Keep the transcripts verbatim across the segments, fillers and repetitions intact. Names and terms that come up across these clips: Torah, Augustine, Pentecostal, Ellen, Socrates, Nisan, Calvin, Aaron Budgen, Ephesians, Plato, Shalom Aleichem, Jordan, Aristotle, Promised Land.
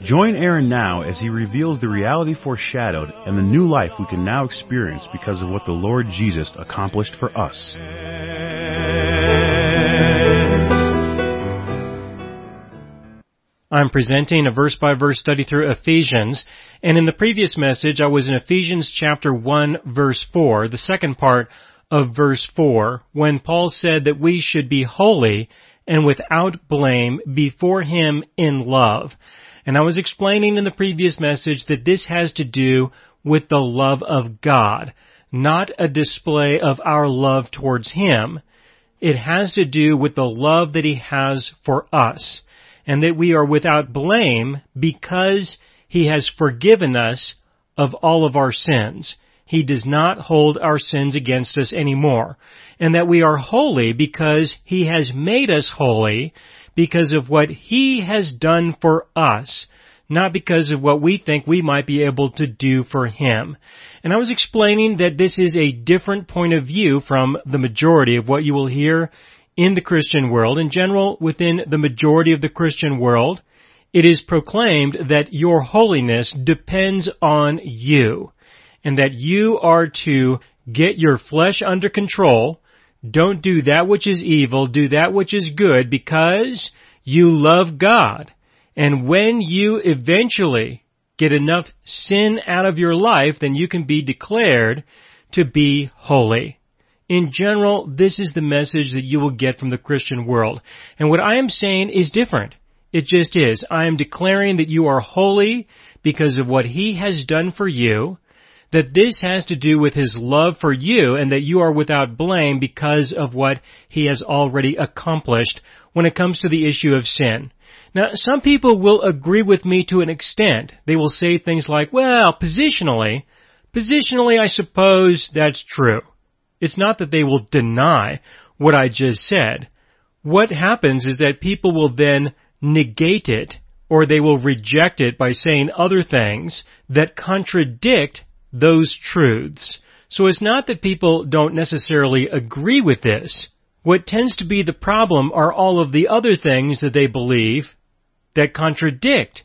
Join Aaron now as he reveals the reality foreshadowed and the new life we can now experience because of what the Lord Jesus accomplished for us. I'm presenting a verse-by-verse study through Ephesians, and in the previous message I was in Ephesians chapter one, verse four, the second part of verse four, when Paul said that we should be holy and without blame before Him in love. And I was explaining in the previous message that this has to do with the love of God, not a display of our love towards Him. It has to do with the love that He has for us, and that we are without blame because He has forgiven us of all of our sins. He does not hold our sins against us anymore, and that we are holy because He has made us holy, because of what He has done for us, not because of what we think we might be able to do for Him. And I was explaining that this is a different point of view from the majority of what you will hear in the Christian world. In general, within the majority of the Christian world, it is proclaimed that your holiness depends on you, and that you are to get your flesh under control. Don't do that which is evil, do that which is good, because you love God. And when you eventually get enough sin out of your life, then you can be declared to be holy. In general, this is the message that you will get from the Christian world. And what I am saying is different. It just is. I am declaring that you are holy because of what He has done for you, that this has to do with His love for you, and that you are without blame because of what He has already accomplished when it comes to the issue of sin. Now, some people will agree with me to an extent. They will say things like, well, positionally, positionally, I suppose that's true. It's not that they will deny what I just said. What happens is that people will then negate it, or they will reject it by saying other things that contradict those truths. So it's not that people don't necessarily agree with this. What tends to be the problem are all of the other things that they believe that contradict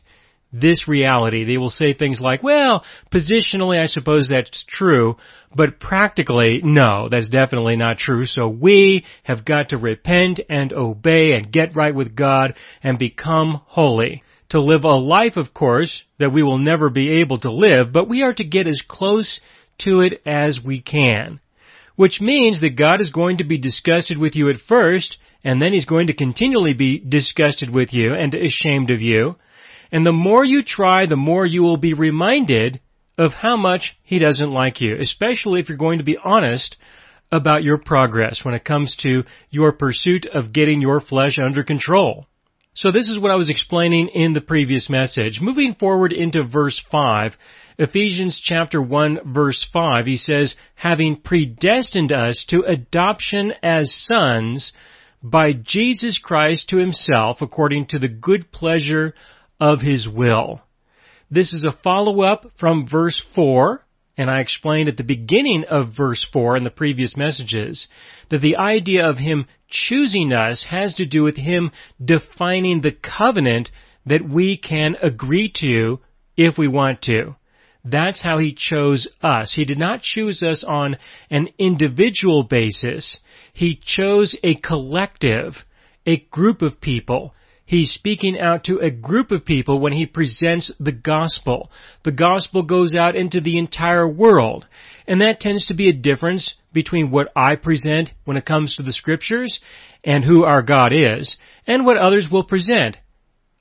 this reality. They will say things like, well, positionally, I suppose that's true, but practically, no, that's definitely not true. So we have got to repent and obey and get right with God and become holy. To live a life, of course, that we will never be able to live, but we are to get as close to it as we can. Which means that God is going to be disgusted with you at first, and then He's going to continually be disgusted with you and ashamed of you. And the more you try, the more you will be reminded of how much He doesn't like you, especially if you're going to be honest about your progress when it comes to your pursuit of getting your flesh under control. So this is what I was explaining in the previous message. Moving forward into verse five, Ephesians chapter one, verse five, he says, having predestined us to adoption as sons by Jesus Christ to Himself, according to the good pleasure of His will. This is a follow-up from verse four. And I explained at the beginning of verse four in the previous messages that the idea of Him choosing us has to do with Him defining the covenant that we can agree to if we want to. That's how He chose us. He did not choose us on an individual basis. He chose a collective, a group of people. He's speaking out to a group of people when He presents the gospel. The gospel goes out into the entire world. And that tends to be a difference between what I present when it comes to the Scriptures and who our God is, and what others will present.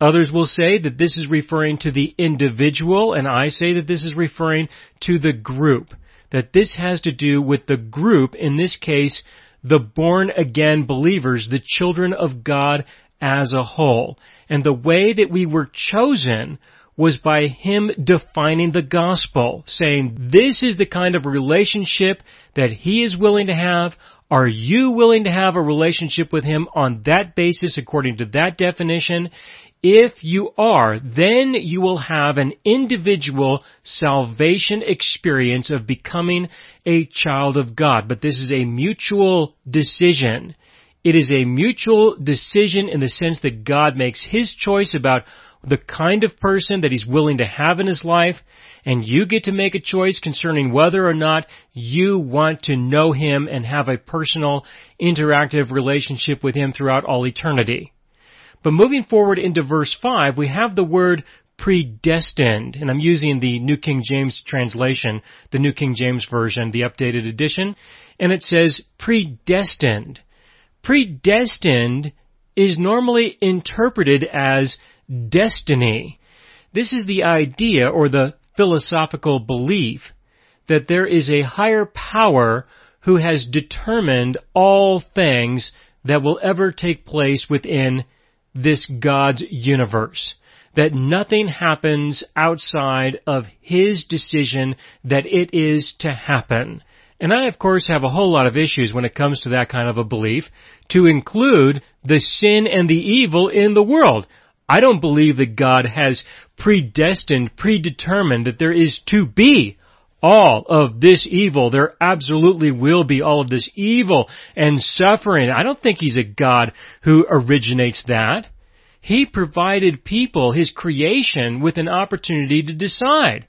Others will say that this is referring to the individual, and I say that this is referring to the group. That this has to do with the group, in this case, the born-again believers, the children of God as a whole. And the way that we were chosen was by him defining the gospel, saying, this is the kind of relationship that he is willing to have. Are you willing to have a relationship with him on that basis according to that definition? If you are, then you will have an individual salvation experience of becoming a child of God. But this is a mutual decision. It is a mutual decision in the sense that God makes his choice about the kind of person that he's willing to have in his life, and you get to make a choice concerning whether or not you want to know him and have a personal, interactive relationship with him throughout all eternity. But moving forward into verse five, we have the word predestined, and I'm using the New King James translation, the New King James Version, the updated edition, and it says predestined. Predestined is normally interpreted as destiny. This is the idea or the philosophical belief that there is a higher power who has determined all things that will ever take place within this God's universe, that nothing happens outside of his decision that it is to happen. And I, of course, have a whole lot of issues when it comes to that kind of a belief, to include the sin and the evil in the world. I don't believe that God has predestined, predetermined that there is to be all of this evil. There absolutely will be all of this evil and suffering. I don't think he's a God who originates that. He provided people, his creation, with an opportunity to decide.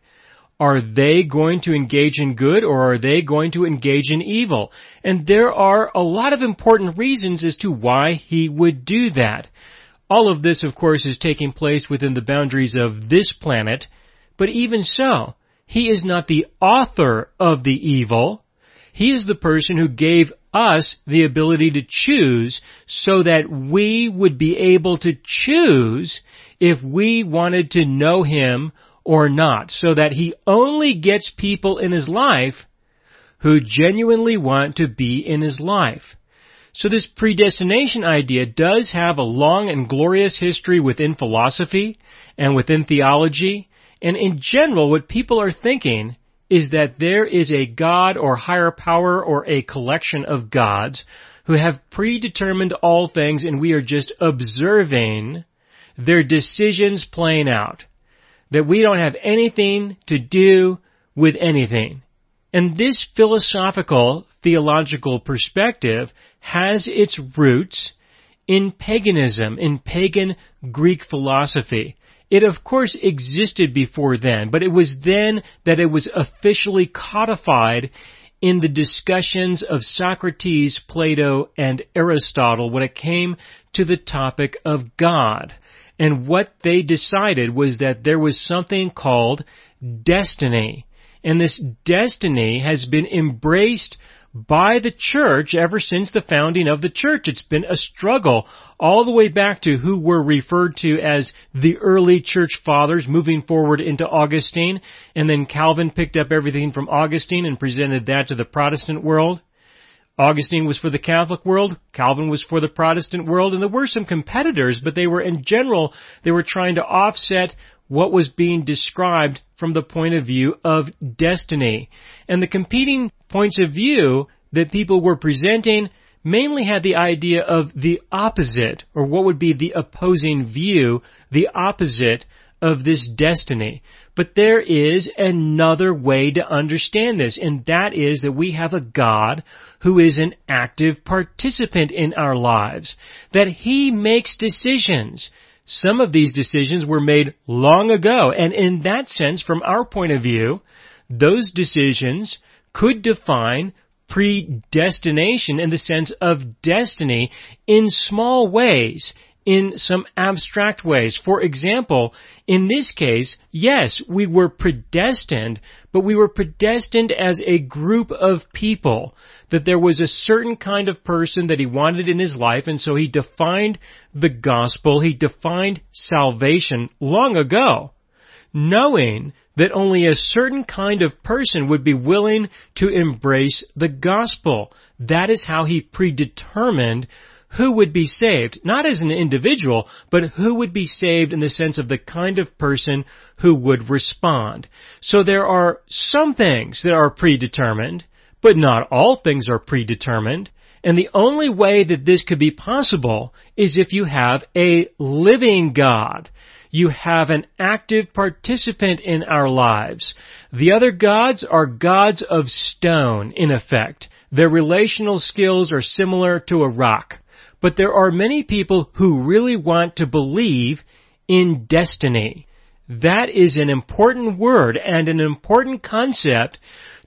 Are they going to engage in good or are they going to engage in evil? And there are a lot of important reasons as to why he would do that. All of this, of course, is taking place within the boundaries of this planet, but even so, he is not the author of the evil. He is the person who gave us the ability to choose so that we would be able to choose if we wanted to know him or not, so that he only gets people in his life who genuinely want to be in his life. So this predestination idea does have a long and glorious history within philosophy and within theology. And in general, what people are thinking is that there is a God or higher power or a collection of gods who have predetermined all things, and we are just observing their decisions playing out, that we don't have anything to do with anything. And this philosophical, theological perspective has its roots in paganism, in pagan Greek philosophy. It, of course, existed before then, but it was then that it was officially codified in the discussions of Socrates, Plato, and Aristotle when it came to the topic of God. And what they decided was that there was something called destiny. And this destiny has been embraced by the church ever since the founding of the church. It's been a struggle all the way back to who were referred to as the early church fathers, moving forward into Augustine. And then Calvin picked up everything from Augustine and presented that to the Protestant world. Augustine was for the Catholic world, Calvin was for the Protestant world, and there were some competitors, but they were in general, they were trying to offset what was being described from the point of view of destiny. And the competing points of view that people were presenting mainly had the idea of the opposite, or what would be the opposing view, the opposite of this destiny. But there is another way to understand this, and that is that we have a God who is an active participant in our lives, that he makes decisions. Some of these decisions were made long ago, and in that sense, from our point of view, those decisions could define predestination in the sense of destiny in small ways, in some abstract ways. For example, in this case, yes, we were predestined, but we were predestined as a group of people, that there was a certain kind of person that he wanted in his life, and so he defined the gospel, he defined salvation long ago, knowing that only a certain kind of person would be willing to embrace the gospel. That is how he predetermined who would be saved, not as an individual, but who would be saved in the sense of the kind of person who would respond. So there are some things that are predetermined, but not all things are predetermined. And the only way that this could be possible is if you have a living God. You have an active participant in our lives. The other gods are gods of stone, in effect. Their relational skills are similar to a rock. But there are many people who really want to believe in destiny. That is an important word and an important concept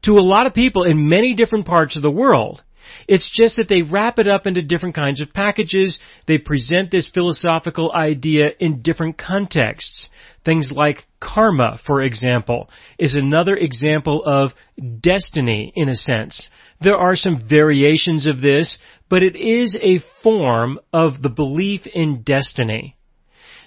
to a lot of people in many different parts of the world. It's just that they wrap it up into different kinds of packages. They present this philosophical idea in different contexts. Things like karma, for example, is another example of destiny, in a sense. There are some variations of this, but it is a form of the belief in destiny.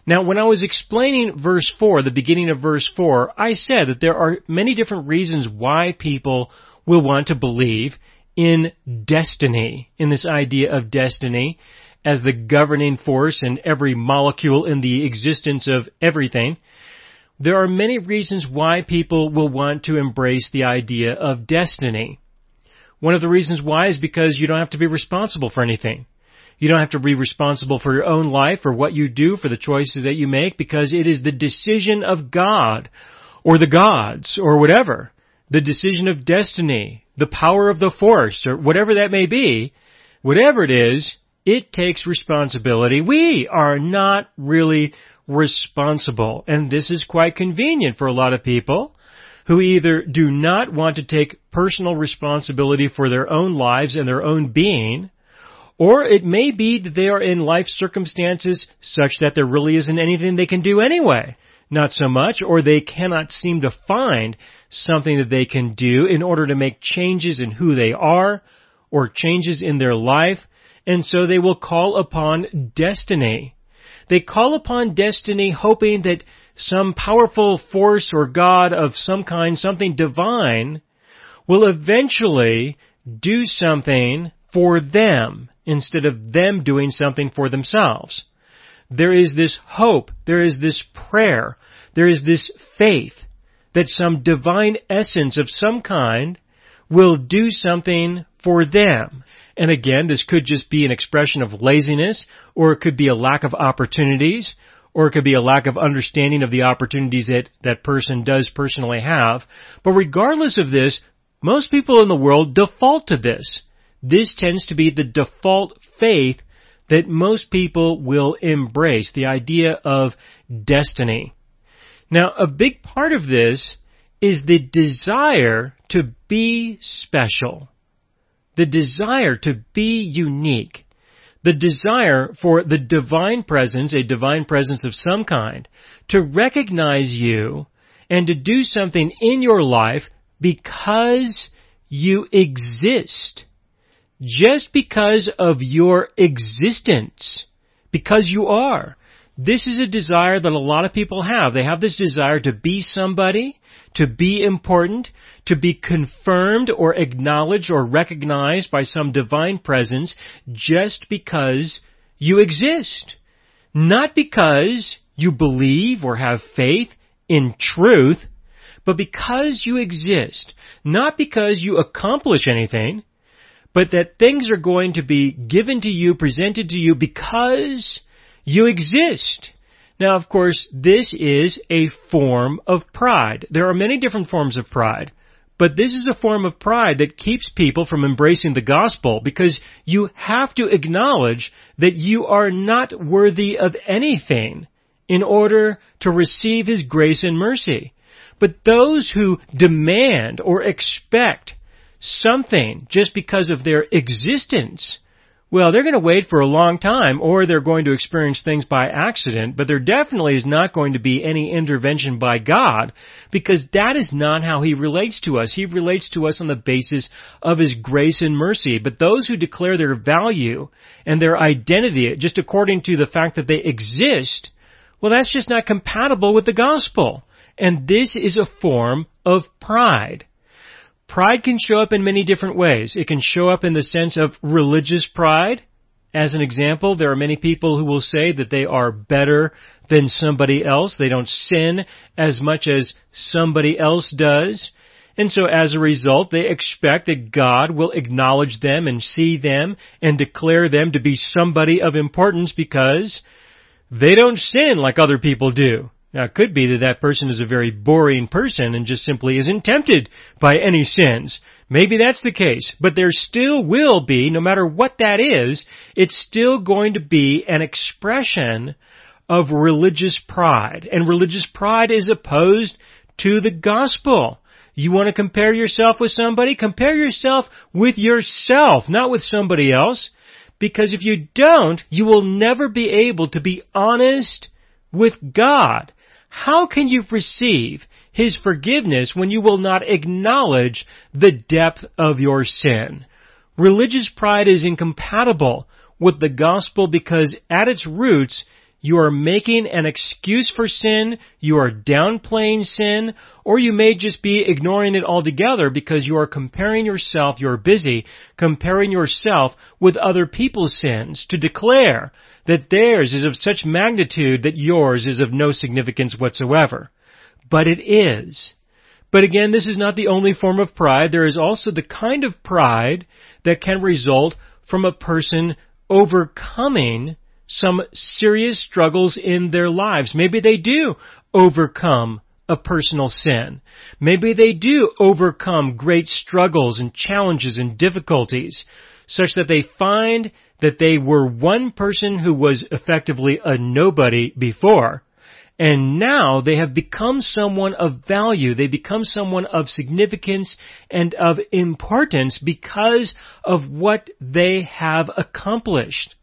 Now, when I was explaining verse four, the beginning of verse four, I said that there are many different reasons why people will want to believe in destiny, in this idea of destiny as the governing force in every molecule in the existence of everything. There are many reasons why people will want to embrace the idea of destiny. One of the reasons why is because you don't have to be responsible for anything. You don't have to be responsible for your own life, for what you do, for the choices that you make, because it is the decision of God, or the gods, or whatever, the decision of destiny, the power of the force, or whatever that may be. Whatever it is, it takes responsibility. We are not really responsible, and this is quite convenient for a lot of people who either do not want to take personal responsibility for their own lives and their own being, or it may be that they are in life circumstances such that there really isn't anything they can do anyway. Not so much, or they cannot seem to find something that they can do in order to make changes in who they are or changes in their life, and so they will call upon destiny. They call upon destiny hoping that some powerful force or God of some kind, something divine, will eventually do something for them instead of them doing something for themselves. There is this hope, there is this prayer, there is this faith that some divine essence of some kind will do something for them. And again, this could just be an expression of laziness, or it could be a lack of opportunities, or it could be a lack of understanding of the opportunities that that person does personally have. But regardless of this, most people in the world default to this. This tends to be the default faith that most people will embrace, the idea of destiny. Now, a big part of this is the desire to be special, the desire to be unique, the desire for the divine presence, a divine presence of some kind, to recognize you and to do something in your life because you exist. Just because of your existence, because you are. This is a desire that a lot of people have. They have this desire to be somebody, to be important, to be confirmed or acknowledged or recognized by some divine presence just because you exist. Not because you believe or have faith in truth, but because you exist. Not because you accomplish anything, but that things are going to be given to you, presented to you, because you exist. Now, of course, this is a form of pride. There are many different forms of pride, but this is a form of pride that keeps people from embracing the gospel, because you have to acknowledge that you are not worthy of anything in order to receive His grace and mercy. But those who demand or expect something just because of their existence, well, they're going to wait for a long time, or they're going to experience things by accident, but there definitely is not going to be any intervention by God, because that is not how He relates to us. He relates to us on the basis of His grace and mercy. But those who declare their value and their identity just according to the fact that they exist, well, that's just not compatible with the gospel. And this is a form of pride. Pride can show up in many different ways. It can show up in the sense of religious pride, As an example, there are many people who will say that they are better than somebody else. They don't sin as much as somebody else does. And so as a result, they expect that God will acknowledge them and see them and declare them to be somebody of importance because they don't sin like other people do. Now, it could be that that person is a very boring person and just simply isn't tempted by any sins. Maybe that's the case. But there still will be, no matter what that is, it's still going to be an expression of religious pride. And religious pride is opposed to the gospel. You want to compare yourself with somebody? Compare yourself with yourself, not with somebody else. Because if you don't, you will never be able to be honest with God. How can you receive His forgiveness when you will not acknowledge the depth of your sin? Religious pride is incompatible with the gospel because at its roots, you are making an excuse for sin, you are downplaying sin, or you may just be ignoring it altogether because you are comparing yourself, you're busy comparing yourself with other people's sins to declare that theirs is of such magnitude that yours is of no significance whatsoever. But it is. But again, this is not the only form of pride. There is also the kind of pride that can result from a person overcoming some serious struggles in their lives. Maybe they do overcome a personal sin. Maybe they do overcome great struggles and challenges and difficulties, such that they find that they were one person who was effectively a nobody before, and now they have become someone of value. They become someone of significance and of importance because of what they have accomplished.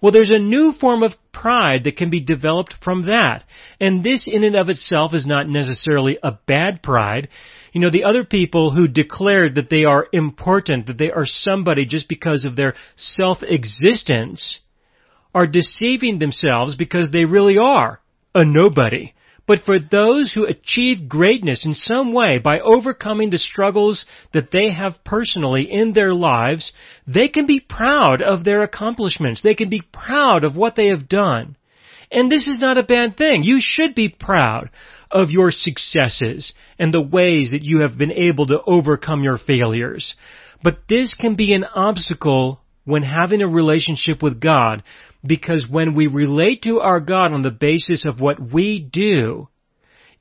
Well, there's a new form of pride that can be developed from that. And this in and of itself is not necessarily a bad pride. You know, the other people who declared that they are important, that they are somebody just because of their self-existence, are deceiving themselves because they really are a nobody. But for those who achieve greatness in some way by overcoming the struggles that they have personally in their lives, they can be proud of their accomplishments. They can be proud of what they have done. And this is not a bad thing. You should be proud of your successes and the ways that you have been able to overcome your failures. But this can be an obstacle when having a relationship with God, because when we relate to our God on the basis of what we do,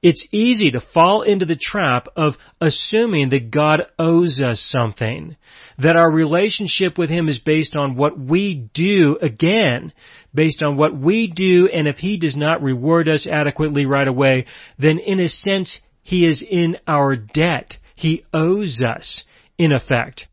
it's easy to fall into the trap of assuming that God owes us something, that our relationship with Him is based on what we do again, based on what we do, and if He does not reward us adequately right away, then in a sense, He is in our debt. He owes us, in effect.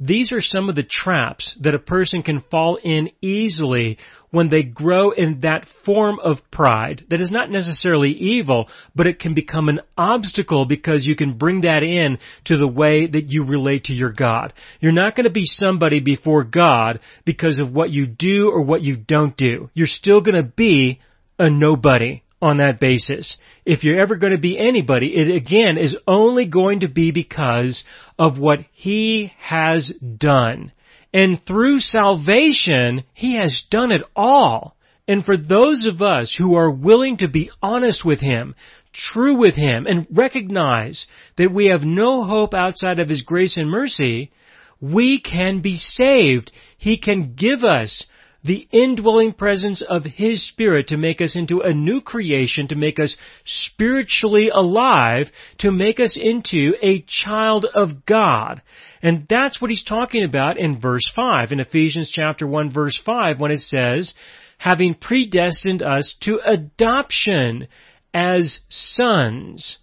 These are some of the traps that a person can fall in easily when they grow in that form of pride that is not necessarily evil, but it can become an obstacle because you can bring that in to the way that you relate to your God. You're not going to be somebody before God because of what you do or what you don't do. You're still going to be a nobody on that basis. If you're ever going to be anybody, it again is only going to be because of what He has done. And through salvation, He has done it all. And for those of us who are willing to be honest with Him, true with Him, and recognize that we have no hope outside of His grace and mercy, we can be saved. He can give us the indwelling presence of His Spirit to make us into a new creation, to make us spiritually alive, to make us into a child of God. And that's what He's talking about in verse five, in Ephesians chapter one, verse five, when it says, having predestined us to adoption as sons.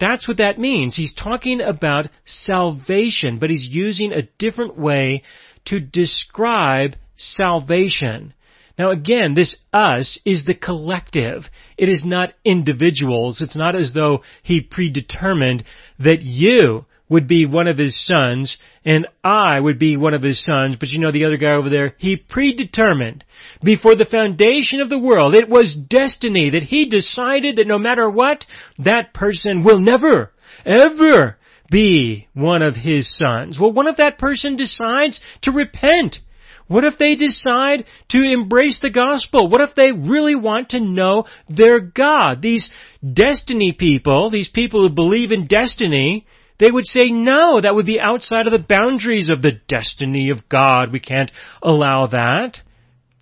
That's what that means. He's talking about salvation, but He's using a different way to describe salvation. Now again, this us is the collective. It is not individuals. It's not as though He predetermined that you would be one of His sons and I would be one of His sons, but you know the other guy over there, he predetermined before the foundation of the world. It was destiny that He decided that no matter what, that person will never, ever be one of His sons. Well, one of that person decides to repent. What if they decide to embrace the gospel? What if they really want to know their God? These destiny people, these people who believe in destiny, they would say, no, that would be outside of the boundaries of the destiny of God. We can't allow that.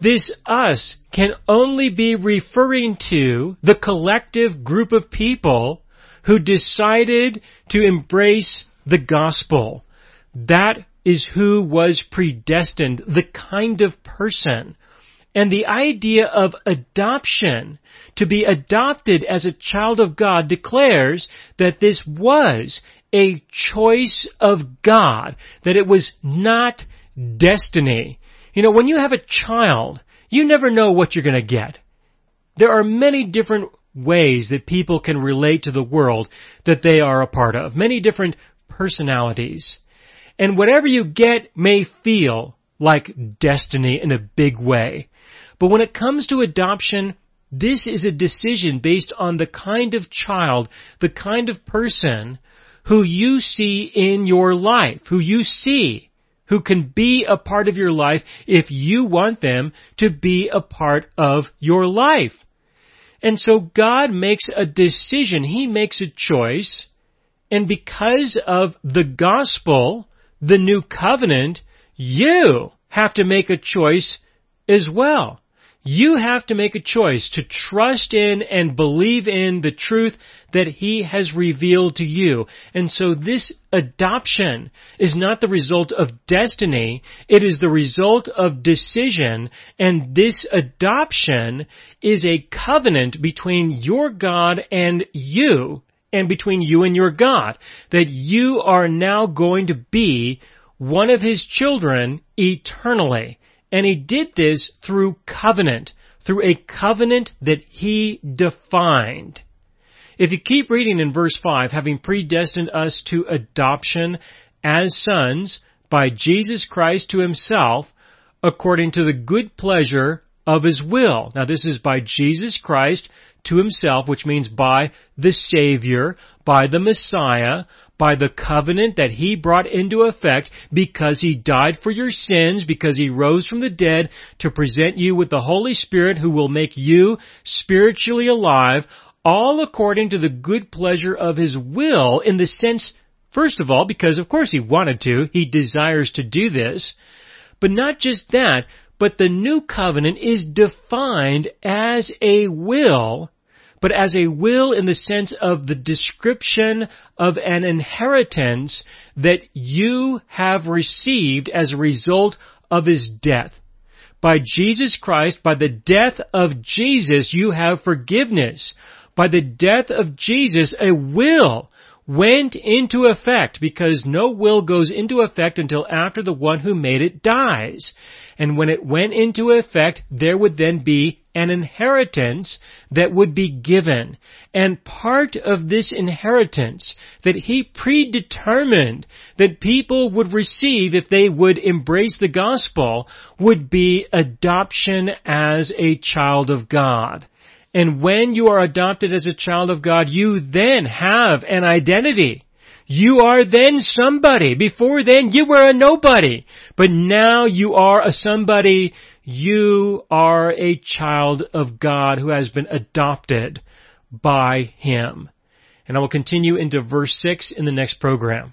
This us can only be referring to the collective group of people who decided to embrace the gospel. That is who was predestined, the kind of person. And the idea of adoption, to be adopted as a child of God, declares that this was a choice of God, that it was not destiny. You know, when you have a child, you never know what you're going to get. There are many different ways that people can relate to the world that they are a part of, many different personalities. And whatever you get may feel like destiny in a big way. But when it comes to adoption, this is a decision based on the kind of child, the kind of person who you see in your life, who you see, who can be a part of your life if you want them to be a part of your life. And so God makes a decision. He makes a choice. And because of the gospel, the new covenant, you have to make a choice as well. You have to make a choice to trust in and believe in the truth that He has revealed to you. And so this adoption is not the result of destiny. It is the result of decision. And this adoption is a covenant between your God and you, and between you and your God, that you are now going to be one of His children eternally. And He did this through covenant, through a covenant that He defined. If you keep reading in verse five, having predestined us to adoption as sons by Jesus Christ to Himself, according to the good pleasure of His will. Now this is by Jesus Christ to Himself, which means by the Savior, by the Messiah, by the covenant that He brought into effect because He died for your sins, because He rose from the dead to present you with the Holy Spirit who will make you spiritually alive, all according to the good pleasure of His will, in the sense, first of all, because of course He wanted to, He desires to do this, but not just that, but the new covenant is defined as a will, but as a will in the sense of the description of an inheritance that you have received as a result of His death. By Jesus Christ, by the death of Jesus, you have forgiveness. By the death of Jesus, a will went into effect, because no will goes into effect until after the one who made it dies. And when it went into effect, there would then be an inheritance that would be given. And part of this inheritance that He predetermined that people would receive if they would embrace the gospel would be adoption as a child of God. And when you are adopted as a child of God, you then have an identity. You are then somebody. Before then, you were a nobody. But now you are a somebody. You are a child of God who has been adopted by Him. And I will continue into verse six in the next program.